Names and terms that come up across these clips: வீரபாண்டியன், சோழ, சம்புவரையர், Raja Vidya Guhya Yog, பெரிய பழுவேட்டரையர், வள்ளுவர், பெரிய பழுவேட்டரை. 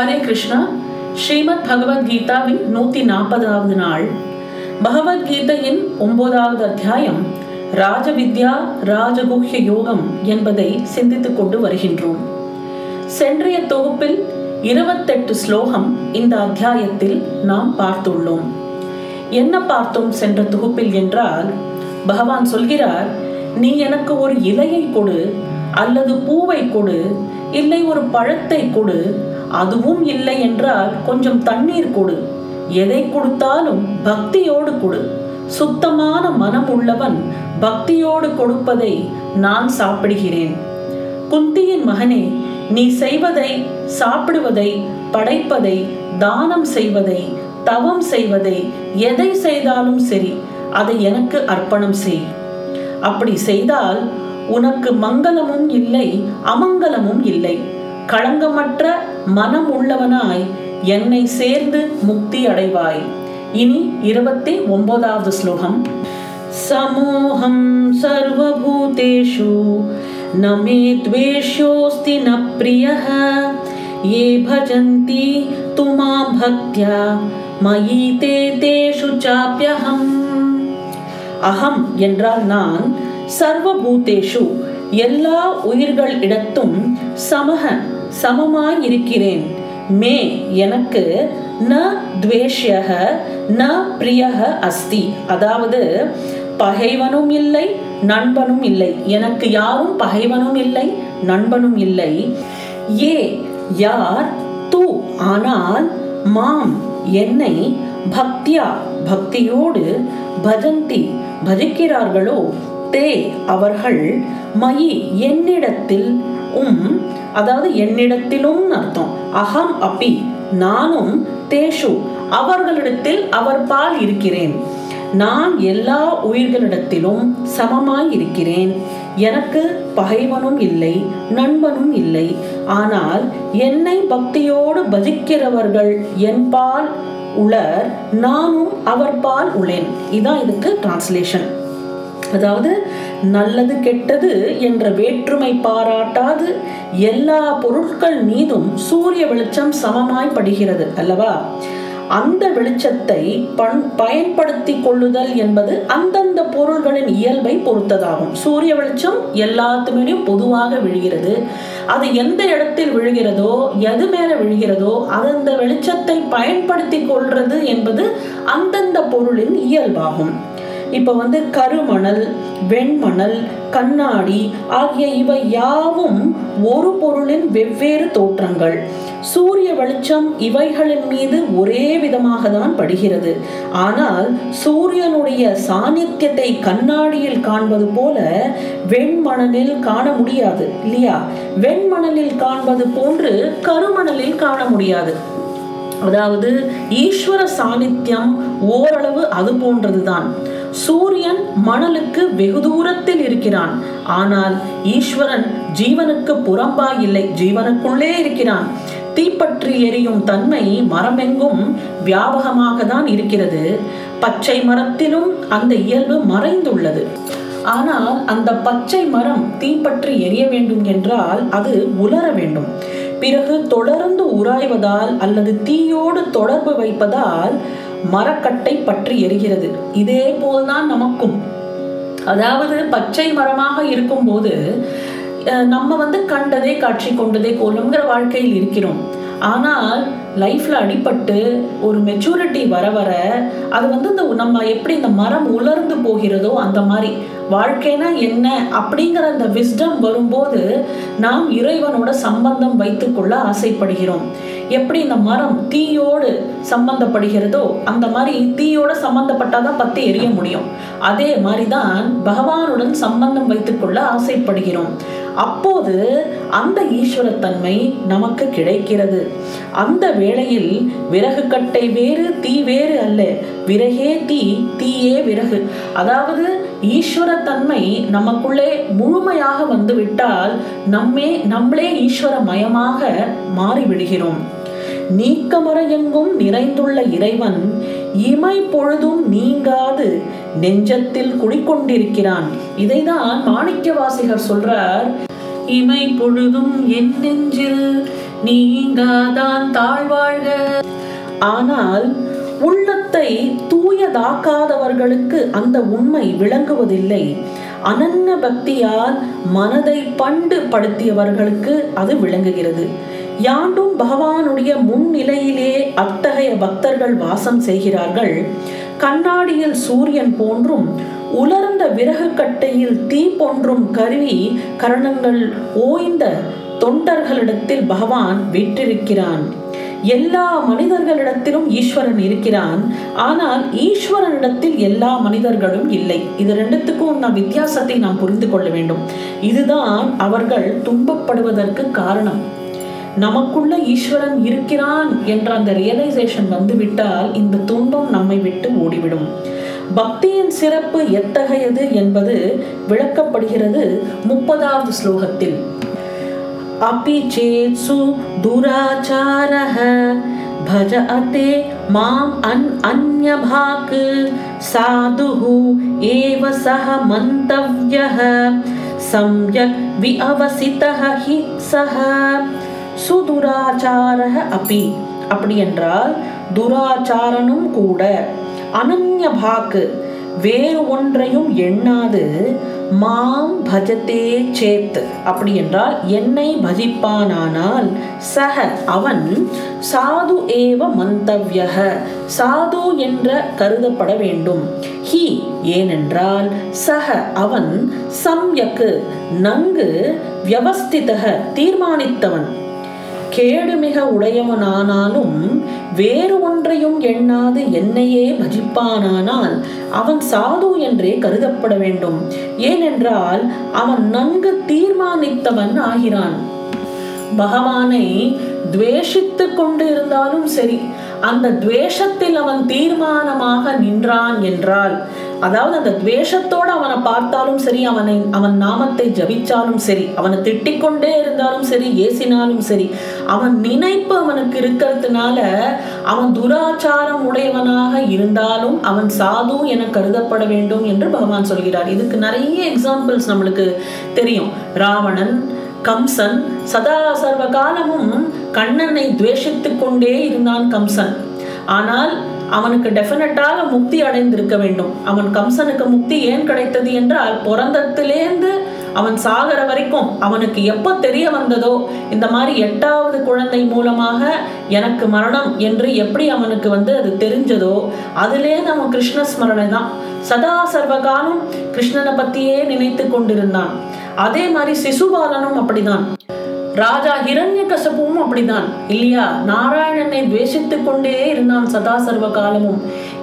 ஹரே கிருஷ்ணா. ஸ்ரீமத் பகவத்கீதாவின் 140வது நாள். பகவத்கீதையின் 9வது அத்தியாயம் ராஜவித்யா ராஜகுஹ்ய யோகம் என்பதை சிந்தித்துக் கொண்டு வருகின்றோம். சென்றைய தொகுப்பில் 28 ஸ்லோகம் இந்த அத்தியாயத்தில் நாம் பார்த்துள்ளோம். என்ன பார்த்தோம் சென்ற தொகுப்பில் என்றால், பகவான் சொல்கிறார், நீ எனக்கு ஒரு இலையை கொடு, அல்லது பூவை கொடு, இல்லை ஒரு பழத்தை கொடு, அதுவும் இல்லை என்றால் கொஞ்சம் தண்ணீர் கொடு, எதை கொடுத்தாலும் பக்தியோடு கொடு, சுத்தமான மனம் உள்ளவன் பக்தியோடு கொடுப்பதை நான் சாப்பிடுகிறேன். குந்தியின் மகனே, நீ செய்வதை, சாப்பிடுவதை, படைப்பதை, தானம் செய்வதை, தவம் செய்வதை, எதை செய்தாலும் சரி, அதை எனக்கு அர்ப்பணம் செய். அப்படி செய்தால் உனக்கு மங்களமும் இல்லை, அமங்கலமும் இல்லை. களங்கமற்ற மனம் உள்ளவனாய் என்னை சேர்ந்து முக்தி அடைவாய். இனி 29வது ஸ்லோகம். சமோஹம் சர்வபூதேஷு நமே த்வேஷோஸ்தி ந ப்ரியஹ யே பஜந்தி துமாம் பக்த்யா மயி தே தேஷு சாப்யஹம். அகம் என்றால் நான், சர்வபூதேஷு எல்லா உயிர்கள் இடத்தும் சமஹ சமமாய் இருக்கிறேன். மே எனக்கு, ந த்வேஷ்யஹ ந ப்ரியஹ அஸ்தி, அதாவது பகைவனும் இல்லை நண்பனும் இல்லை, எனக்கு யாரும் பகைவனும் இல்லை நண்பனும் இல்லை. ஏ யார், தூ ஆனால், மாம் என்னை, பக்தியா பக்தியோடு, பஜந்தி பஜிக்கிறார்களோ, தே அவர்கள், மயி என்னிடத்தில், அதாவது என்னிடத்திலும் அர்த்தம், அகம் அப்பி நானும், தேஷு அவர்களிடத்தில் அவர்பால் இருக்கிறேன். நான் எல்லா உயிர்களிடத்திலும் சமமாய் இருக்கிறேன். எனக்கு பகைவனும் இல்லை நண்பனும் இல்லை. ஆனால் என்னை பக்தியோடு பஜிக்கிறவர்கள் என்பால் உளர், நானும் அவர்பால் உளேன். இதான் இதுக்கு டிரான்ஸ்லேஷன். அதாவது நல்லது கெட்டது என்ற வேற்றுமை பாராட்டாது எல்லா பொருட்கள் மீதும் சூரிய வெளிச்சம் சமமாய் படுகிறது அல்லவா? அந்த வெளிச்சத்தை பயன்படுத்தி கொள்ளுதல் என்பது அந்தந்த பொருள்களின் இயல்பை பொறுத்ததாகும். சூரிய வெளிச்சம் எல்லாத்துமேலையும் பொதுவாக விழுகிறது. அது எந்த இடத்தில் விழுகிறதோ, எது மேல விழுகிறதோ, அந்த வெளிச்சத்தை பயன்படுத்தி கொள்வது என்பது அந்தந்த பொருளின் இயல்பாகும். இப்ப கருமணல், வெண்மணல், கண்ணாடி ஆகிய இவை யாவும் ஒரு பொருளின் வெவ்வேறு தோற்றங்கள். சூரிய வெளிச்சம் இவைகளின் மீது ஒரே விதமாக தான் படுகிறது. ஆனால் சூரியனுடைய சாநித்தியத்தை கண்ணாடியில் காண்பது போல வெண்மணலில் காண முடியாது இல்லையா? வெண்மணலில் காண்பது போன்று கருமணலில் காண முடியாது. அதாவது ஈஸ்வர சாநித்தியம் ஓரளவு அது போன்றதுதான். சூரியன் மணலுக்கு வெகு தூரத்தில் இருக்கிறான், ஆனால் ஈஸ்வரன் ஜீவனுக்கு புறம்பாய் இல்லை, ஜீவனுக்குள்ளே இருக்கிறான். தீப்பற்றி எரியும் தன்மை மரமெங்கும் வியாபகமாக தான் இருக்கிறது. பச்சை மரத்திலும் அந்த இயல்பு மறைந்துள்ளது. ஆனால் அந்த பச்சை மரம் தீப்பற்றி எரிய வேண்டும் என்றால் அது உலர வேண்டும். பிறகு தொடர்ந்து உராய்வதால் அல்லது தீயோடு தொடர்பு வைப்பதால் மரக்கட்டை பற்றி எரிகிறது. இதே போல்தான் நமக்கும். அதாவது பச்சை மரமாக இருக்கும்போது நம்ம கண்டதே காட்சி கொண்டதே கோலம்ங்கிற வாழ்க்கையில் இருக்கிறோம். ஆனால் லைஃப்ல அடிபட்டு ஒரு மெச்சூரிட்டி வர வர அது நம்ம எப்படி இந்த மரம் உலர்ந்து போகிறதோ அந்த மாதிரி வாழ்க்கைனா என்ன அப்படிங்கிற அந்த விஸ்டம் வரும்போது நாம் இறைவனோட சம்பந்தம் வைத்து கொள்ள ஆசைப்படுகிறோம். எப்படி இந்த மரம் தீயோடு சம்பந்தப்படுகிறதோ அந்த மாதிரி தீயோட சம்பந்தப்பட்டாதான் பத்தி எரிய முடியும். அதே மாதிரிதான் பகவானுடன் சம்பந்தம் வைத்துக்கொள்ள ஆசைப்படுகிறோம். அப்போது அந்த ஈஸ்வரத்தன்மை நமக்கு கிடைக்கிறது. அந்த வேளையில் விறகு கட்டை வேறு தீ வேறு அல்ல, விறகே தீ தீயே விறகு. அதாவது ஈஸ்வரத்தன்மை நமக்குள்ளே முழுமையாக வந்துவிட்டால் நம்மளே ஈஸ்வரமயமாக மாறிவிடுகிறோம். நீக்கமற எங்கும் நிறைந்துள்ள இறைவன் இமை பொழுதும் நீங்காது நெஞ்சத்தில் குடிக்கொண்டிருக்கிறான். இதைதான் மாணிக்கவாசிகர் சொல்றார். இமை பொழுதும் என் நெஞ்சில் நீங்காதான் தாழ்வாழ்க. ஆனால் உள்ளத்தை தூயதாக்காதவர்களுக்கு அந்த உண்மை விளங்குவதில்லை. அனன்ய பக்தியால் மனதை பண்டு படுத்தியவர்களுக்கு அது விளங்குகிறது. யாண்டும் பகவானுடைய முன்னிலையிலே அத்தகைய பக்தர்கள் வாசம் செய்கிறார்கள். கண்ணாடியில் சூரியன் போன்றும் உலர்ந்த விறகு கட்டையில் தீ போன்றும் கருவி கரணங்கள் ஓய்ந்த தொண்டர்களிடத்தில் பகவான் வீற்றிருக்கிறான். எல்லா மனிதர்களிடத்திலும் ஈஸ்வரன் இருக்கிறான். ஆனால் ஈஸ்வரனிடத்தில் எல்லா மனிதர்களும் இல்லை. இது ரெண்டுத்துக்கும் நாம் வித்தியாசத்தை நாம் புரிந்து கொள்ள வேண்டும். இதுதான் அவர்கள் துன்பப்படுவதற்கு காரணம். நமக்குள்ள ஈஸ்வரன் இருக்கிறான் என்ற அந்த ரியலைசேஷன் வந்துவிட்டால் இந்த துன்பம் நம்மை விட்டு ஓடிவிடும். பக்தியின் சிறப்பு எத்தகையது என்பது விளக்கப்படுகிறது 30வது ஸ்லோகத்தில். अपि चेत्सु दुराचारः भजते माम् अन्यभाक् साधुः एव सः मन्तव्यः सम्यक् विअवसितः हि सः सुदुराचारः अपि. அப்படி என்றால் துராச்சாரனும் கூட அனன்யபாக்கு வேறு ஒன்றையும் எண்ணாது மாம் பஜதே சேத் அப்படி என்றால் என்னை பஜிப்பானால் சஹ அவன் சாது ஏவ மந்தவ்யஹ சாது என்ற கருதப்பட வேண்டும். ஹி ஏனென்றால் சஹ அவன் சம்யக்கு நன்கு வியவஸ்திதஹ தீர்மானித்தவன். கேடுமிக உடையவனானாலும் வேறு ஒன்றையும் எண்ணாது என்னையே பஜிப்பானால் அவன் சாது என்றே கருதப்பட வேண்டும். ஏனென்றால் அவன் நன்கு தீர்மானித்தவன் ஆகிறான். பகவானை துவேஷித்து கொண்டு இருந்தாலும் சரி, அந்த துவேஷத்தில் அவன் தீர்மானமாக நின்றான் என்றால், அதாவது அந்த துவேஷத்தோடு அவனை பார்த்தாலும் சரி, அவன் நாமத்தை ஜபிச்சாலும் சரி, அவனை திட்டிக்கொண்டே இருந்தாலும் சரி, ஏசினாலும் சரி, அவன் நினைப்பு அவனுக்கு இருக்கிறதுனால அவன் துராச்சாரம் உடையவனாக இருந்தாலும் அவன் சாது என கருதப்பட வேண்டும் என்று பகவான் சொல்கிறார். இதுக்கு நிறைய எக்ஸாம்பிள்ஸ் நம்மளுக்கு தெரியும். ராவணன், கம்சன், சதா சர்வ காலமும் கண்ணனை துவேஷித்து கொண்டே இருந்தான் கம்சன். ஆனால் அவனுக்கு டெஃபினட்டாக முக்தி அடைந்திருக்க வேண்டும். அவன் கம்சனுக்கு முக்தி ஏன் கிடைத்தது என்றால், பிறந்தத்திலேருந்து அவன் சாகர வரைக்கும் அவனுக்கு எப்போ தெரிய வந்ததோ இந்த மாதிரி 8வது குழந்தை மூலமாக எனக்கு மரணம் என்று எப்படி அவனுக்கு அது தெரிஞ்சதோ அதுலேருந்து அவன் கிருஷ்ண ஸ்மரணை தான். சதா சர்வகாலம் கிருஷ்ணனை பற்றியே நினைத்து கொண்டிருந்தான். அதே மாதிரி சிசுபாலனும் அப்படிதான், ராஜா ஹிரண்ய கசப்பும் அப்படிதான் இல்லையா? நாராயணனை துவேஷித்து கொண்டே இருந்தான் சதா சர்வ காலமும்.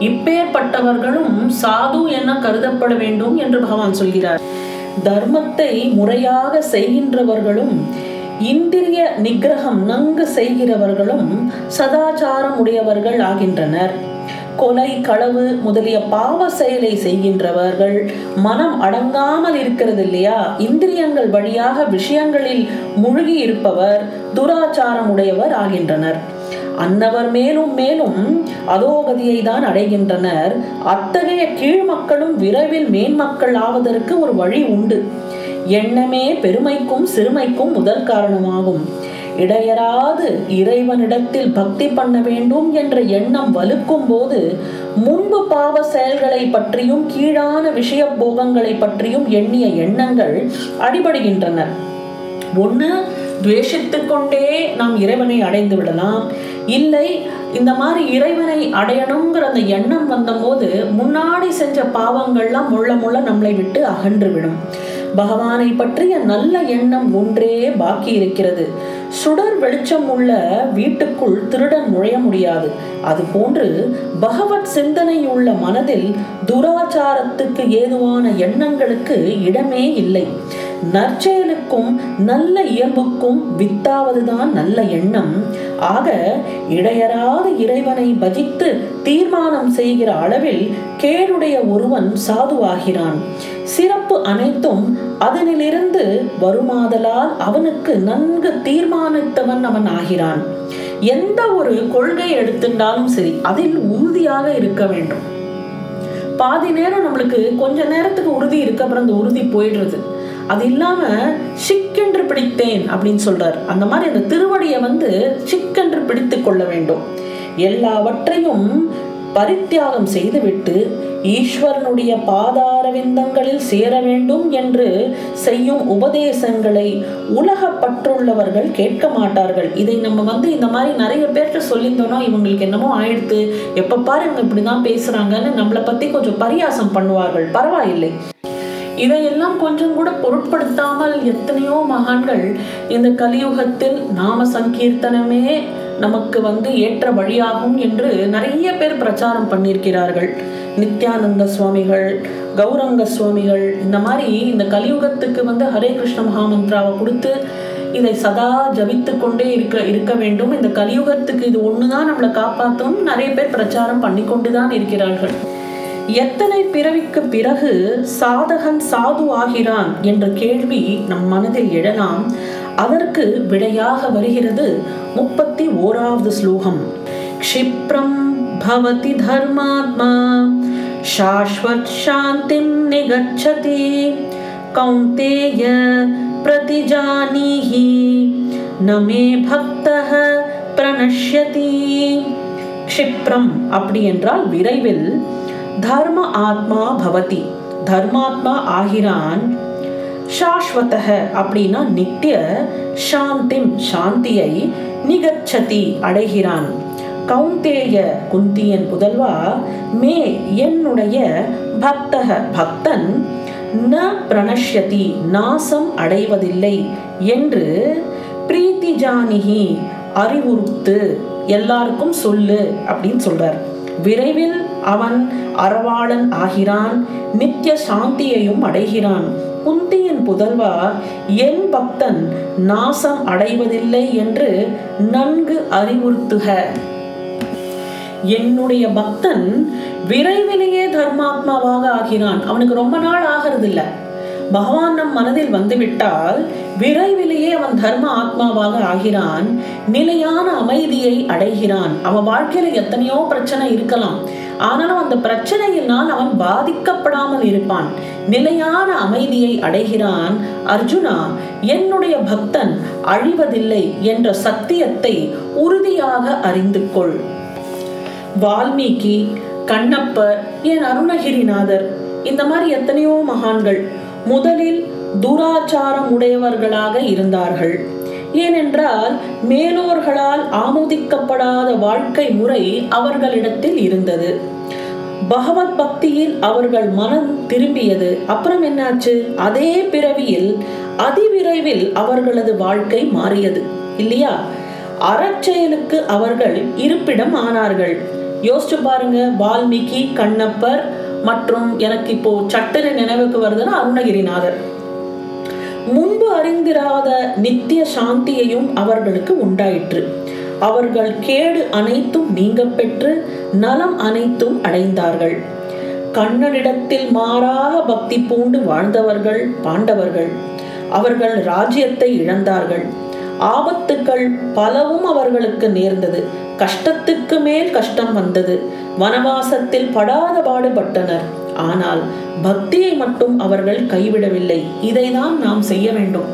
இப்பேற்பட்டவர்களும் சாது என கருதப்பட வேண்டும் என்று பகவான் சொல்கிறார். தர்மத்தை முறையாக செய்கின்றவர்களும் இந்திரிய நிகிரகம் நன்கு செய்கிறவர்களும் சதாச்சாரம் உடையவர்கள் ஆகின்றனர். கொலை, களவு முதலிய பாவ செயலை செய்கின்றவர்கள் மனம் அடங்காமல் இருக்கிறது இல்லையா, இந்திரியங்கள் வழியாக விஷயங்களில் மூழ்கி இருப்பவர் துராச்சாரம் உடையவர் ஆகின்றனர். அன்னவர் மேலும் மேலும் அதோகதியை தான் அடைகின்றனர். அத்தகைய கீழ் மக்களும் விரைவில் மேன்மக்கள் ஆவதற்கு ஒரு வழி உண்டு. எண்ணமே பெருமைக்கும் சிறுமைக்கும் முதல் காரணமாகும். இடையராது இறைவனிடத்தில் பக்தி பண்ண வேண்டும் என்ற எண்ணம் வலுக்கும் போது முன்பு பாவ செயல்களை பற்றியும் கீழான விஷய போகங்களை பற்றியும் எண்ணிய எண்ணங்கள் அடிபடுகின்றன. ஒன்று துவேஷித்து கொண்டே நாம் இறைவனை அடைந்து விடலாம், இல்லை இந்த மாதிரி இறைவனை அடையணுங்கிற அந்த எண்ணம் வந்தபோது முன்னாடி செஞ்ச பாவங்கள்லாம் முள்ள முள்ள நம்மளை விட்டு அகன்றுவிடும். பகவானை பற்றிய நல்ல எண்ணம் ஒன்றே பாக்கி இருக்கிறது. சுடர் வெளிச்சம் உள்ள வீட்டுக்குள் திருடன் நுழைய முடியாது. அதுபோன்று பகவத் சிந்தனை உள்ள மனதில் துராச்சாரத்துக்கு ஏதுவான எண்ணங்களுக்கு இடமே இல்லை. நற்செயலுக்கும் நல்ல இயல்புக்கும் வித்தாவதுதான் நல்ல எண்ணம். ஆக இடையராது இறைவனை பஜித்து தீர்மானம் செய்கிற அளவில் கேடுடைய ஒருவன் சாதுவாகிறான். சிறப்பு அனைத்தும் அதனிலிருந்து வருமாதலால் அவனுக்கு நன்கு தீர்மானித்தவன் அவன் ஆகிறான். எந்த ஒரு கொள்கை எடுத்துட்டாலும் சரி அதில் உறுதியாக இருக்க வேண்டும். பாதி நேரம் நம்மளுக்கு கொஞ்ச நேரத்துக்கு உறுதி இருக்க, அப்புறம் அந்த உறுதி போயிடுறது. அது இல்லாம சிக்கென்று பிடித்தேன் அப்படின்னு சொல்றார். அந்த மாதிரி அந்த திருவடியை வந்து சிக்கென்று பிடித்து கொள்ள வேண்டும். எல்லாவற்றையும் பரித்தியாகம் செய்துவிட்டு ஈஸ்வரனுடைய பாதார விந்தங்களில் சேர வேண்டும் என்று செய்யும் உபதேசங்களை உலக பற்றுள்ளவர்கள் கேட்க மாட்டார்கள். இதை நம்ம வந்து இந்த மாதிரி நிறைய பேர்கிட்ட சொல்லியிருந்தோம்னா இவங்களுக்கு என்னமோ ஆயிடுத்து, எப்ப பாரு இவங்க இப்படிதான் பேசுறாங்கன்னு நம்மளை பத்தி கொஞ்சம் பரியாசம் பண்ணுவார்கள். பரவாயில்லை, இதையெல்லாம் கொஞ்சம் கூட பொருட்படுத்தாமல் எத்தனையோ மகான்கள் இந்த கலியுகத்தில் நாம சங்கீர்த்தனமே நமக்கு வந்து ஏற்ற வழியாகும் என்று நிறைய பேர் பிரச்சாரம் பண்ணியிருக்கிறார்கள். நித்யானந்த சுவாமிகள், கௌரங்க சுவாமிகள், இந்த மாதிரி இந்த கலியுகத்துக்கு வந்து ஹரே கிருஷ்ண மகாமந்திராவை கொடுத்து இதை சதா ஜபித்து கொண்டே இருக்க வேண்டும், இந்த கலியுகத்துக்கு இது ஒண்ணுதான் நம்மளை காப்பாற்றும், நிறைய பேர் பிரச்சாரம் பண்ணி கொண்டுதான் இருக்கிறார்கள். எத்தனை பிறவிக்கு பிறகு சாதகன் சாது ஆகிறான் என்ற கேள்வி நம் மனதில் எழலாம். அதற்கு விடையாக வருகிறது 31வது ஸ்லோகம். க்ஷிப்ரம் பவதி தர்மாத்மா சாஸ்வத் சாந்திம் நிகச்சதி கௌந்தேய பிரதிஜானீஹி நமே பக்தஹ ப்ரணஷ்யதி. க்ஷிப்ரம் அப்படி என்றால் விரைவில், தர்ம ஆத்மா பவதி தர்மாத்மா ஆகிறான், சாஸ்வத அப்படின்னா நித்திய, சாந்திம் சாந்தியை, நிகச்சதி அடைகிறான், கௌந்தேய குந்தியன் புதல்வா, மே என்னுடைய, பக்தஹ பக்தன், ந பிரணஷ்யதி நாசம் அடைவதில்லை என்று பிரீத்திஜானிஹி அறிவுறுத்து, எல்லாருக்கும் சொல்லு அப்படின்னு சொல்றார். விரைவில் அவன் அறவாளன் ஆகிறான், நித்திய சாந்தியையும் அடைகிறான். குந்தியின் புதல்வா, என் பக்தன் நாசம் அடைவதில்லை என்று நன்கு அறிவுறுத்துக. என்னுடைய பக்தன் விரைவிலேயே தர்மாத்மாவாக ஆகிறான். அவனுக்கு ரொம்ப நாள் ஆகிறது இல்லை. பகவான் நம் மனதில் வந்துவிட்டால் விரைவிலேயே அவன் தர்ம ஆத்மாவாக ஆகிறான், நிலையான அமைதியை அடைகிறான். அவன் வாழ்க்கையில எத்தனையோ பிரச்சனை இருக்கலாம், ஆனாலும் அந்த பிரச்சனையினால் அவன் பாதிக்கப்படாமல் இருப்பான், நிலையான அமைதியை அடைகிறான். அர்ஜுனா, என்னுடைய பக்தன் அழிவதில்லை என்ற சத்தியத்தை உறுதியாக அறிந்து கொள். வால்மீகி, கண்ணப்பர், என் அருணகிரிநாதர், இந்த மாதிரி எத்தனையோ மகான்கள் முதலில் துராச்சாரம் உடையவர்களாக இருந்தார்கள். ஏனென்றால் மேலோர்களால் ஆமோதிக்கப்படாத வாழ்க்கை முறை அவர்களிடத்தில் இருந்தது. பகவத் பக்தியில் அவர்கள் மனம் திரும்பியது. அப்புறம் என்னாச்சு? அதே பிறவியில் அதிவிரைவில் அவர்களது வாழ்க்கை மாறியது இல்லையா? அறச்செயலுக்கு அவர்கள் இருப்பிடம் ஆனார்கள். யோசிச்சு பாருங்க, வால்மீகி, கண்ணப்பர், மற்றும் எனக்கு இப்போ சட்டென நினைவுக்கு வருதுன்னா அருணகிரிநாதர். முன்பு அறிந்திராத நித்திய சாந்தியையும் அவர்களுக்கு உண்டாயிற்று. அவர்கள் கேடு அனைத்தும் நீங்க பெற்று நலம் அனைத்தும் அடைந்தார்கள். கண்ணனிடத்தில் மாறாக பக்தி பூண்டு வாழ்ந்தவர்கள் பாண்டவர்கள். அவர்கள் ராஜ்யத்தை இழந்தார்கள். ஆபத்துக்கள் பலவும் அவர்களுக்கு நேர்ந்தது. கஷ்டத்துக்கு மேல் கஷ்டம் வந்தது. வனவாசத்தில் படாத பாடுபட்டனர். ஆனால் பக்தியை மட்டும் அவர்கள் கைவிடவில்லை. இதைதான் நாம் செய்ய வேண்டும்.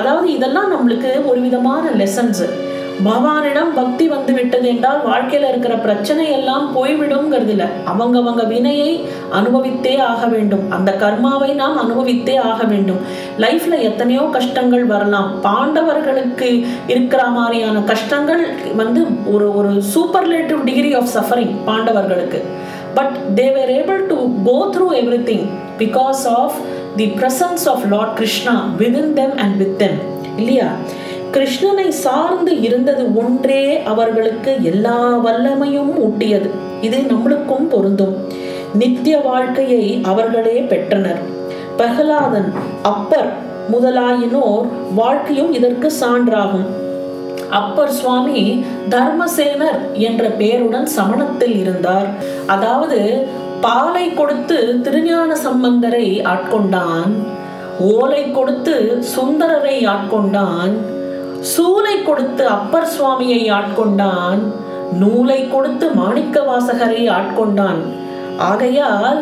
அதாவது இதெல்லாம் நம்மளுக்கு ஒரு விதமான லெசன்ஸ். பகவானிடம் பக்தி வந்து விட்டது என்றால் வாழ்க்கையில இருக்கிற பிரச்சனை எல்லாம் போய்விடும்ங்கிறதுல அவங்கவங்க வினையை அனுபவித்தே ஆக வேண்டும். அந்த கர்மாவை நாம் அனுபவித்தே ஆக வேண்டும். லைஃப்ல எத்தனையோ கஷ்டங்கள் வரலாம். பாண்டவர்களுக்கு இருக்கிற மாதிரியான கஷ்டங்கள் வந்து ஒரு சூப்பர்லேட்டிவ் டிகிரி ஆஃப் சஃபரிங் பாண்டவர்களுக்கு. But they were able to go through everything because of the presence of Lord Krishna within them and with them. இல்லையா? கிருஷ்ணனை சார்ந்து இருந்தது ஒன்றே அவர்களுக்கு எல்லா வல்லமையும் ஊட்டியது. இது நம்மளுக்கும் பொருந்தும். நித்திய வாழ்க்கையை அவர்களே பெற்றனர். பிரகலாதன், அப்பர் முதலாயினோர் வாழ்க்கையும் இதற்கு சான்றாகும். அப்பர் சுவாமி தர்மசேனர் என்ற பெயருடன் சமணத்தில் இருந்தார். அதாவது பாலை கொடுத்து திருஞான சம்பந்தரை ஆட்கொண்டான், ஓலை கொடுத்து சுந்தரரை ஆட்கொண்டான், சூலை கொடுத்து அப்பர் சுவாமியை ஆட்கொண்டான், நூலை கொடுத்து மாணிக்க வாசகரை ஆட்கொண்டான். ஆகையால்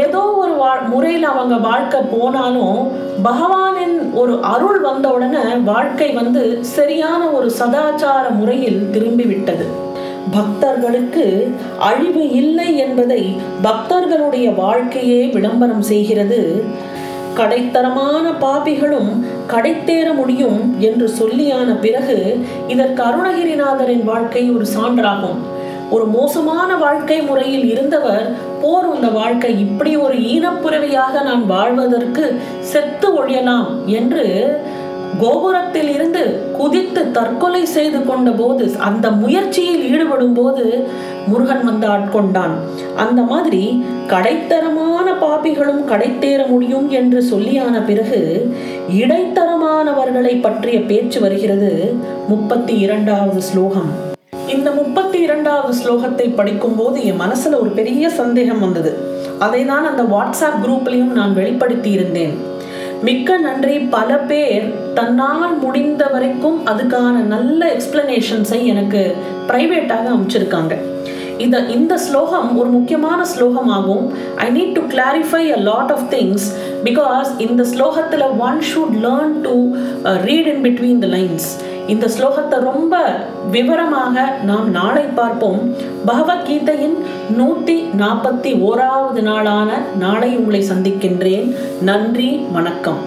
ஏதோ ஒரு முறையில் அவங்க வாழ்க்கை போனாலும் பகவானின் ஒரு அருள் வந்தவுடனே வாழ்க்கை வந்து சரியான ஒரு சதாச்சார முறையில் திரும்பிவிட்டது. பக்தர்களுக்கு அழிவு இல்லை என்பதை பக்தர்களுடைய வாழ்க்கையே விளம்பரம் செய்கிறது. கடைத்தரமான பாபிகளும் கடைத்தேற முடியும் என்று சொல்லியான பிறகு இதற்கு அருணகிரிநாதரின் வாழ்க்கை ஒரு சான்றாகும். ஒரு மோசமான வாழ்க்கை முறையில் இருந்தவர் போர் இந்த வாழ்க்கை இப்படி ஒரு ஈனப்புறவியாக நான் வாழ்வதற்கு செத்து ஒழியலாம் என்று கோபுரத்தில் இருந்து குதித்து தற்கொலை செய்து கொண்ட போது அந்த முயற்சியில் ஈடுபடும் போது முருகன் வந்து ஆட்கொண்டான். அந்த மாதிரி கடைத்தரமான பாபிகளும் கடைத்தேற முடியும் என்று சொல்லியான பிறகு இடைத்தரமானவர்களை பற்றிய பேச்சு வருகிறது. 32வது ஸ்லோகம். இந்த 32வது ஸ்லோகத்தை படிக்கும் போது என் மனசுல ஒரு பெரிய சந்தேகம் வந்தது. அதை நான் அந்த வாட்ஸ்அப் குரூப்லயும் நான் வெளிப்படுத்தி இருந்தேன். மிக்க நன்றி. பல பேர் தன்னால் முடிந்த வரைக்கும் அதுக்கான நல்ல எக்ஸ்பிளனேஷன்ஸை எனக்கு பிரைவேட்டாக அமைச்சிருக்காங்க. இந்த ஸ்லோகம் ஒரு முக்கியமான ஸ்லோகமாகும். I need to clarify a lot of things because இந்த ஸ்லோகத்தில் one should learn to read in between the lines. இந்த ஸ்லோகத்தை ரொம்ப விவரமாக நாம் நாளை பார்ப்போம். பகவத்கீதையின் 141வது நாளான நாளை உங்களை சந்திக்கின்றேன். நன்றி, வணக்கம்.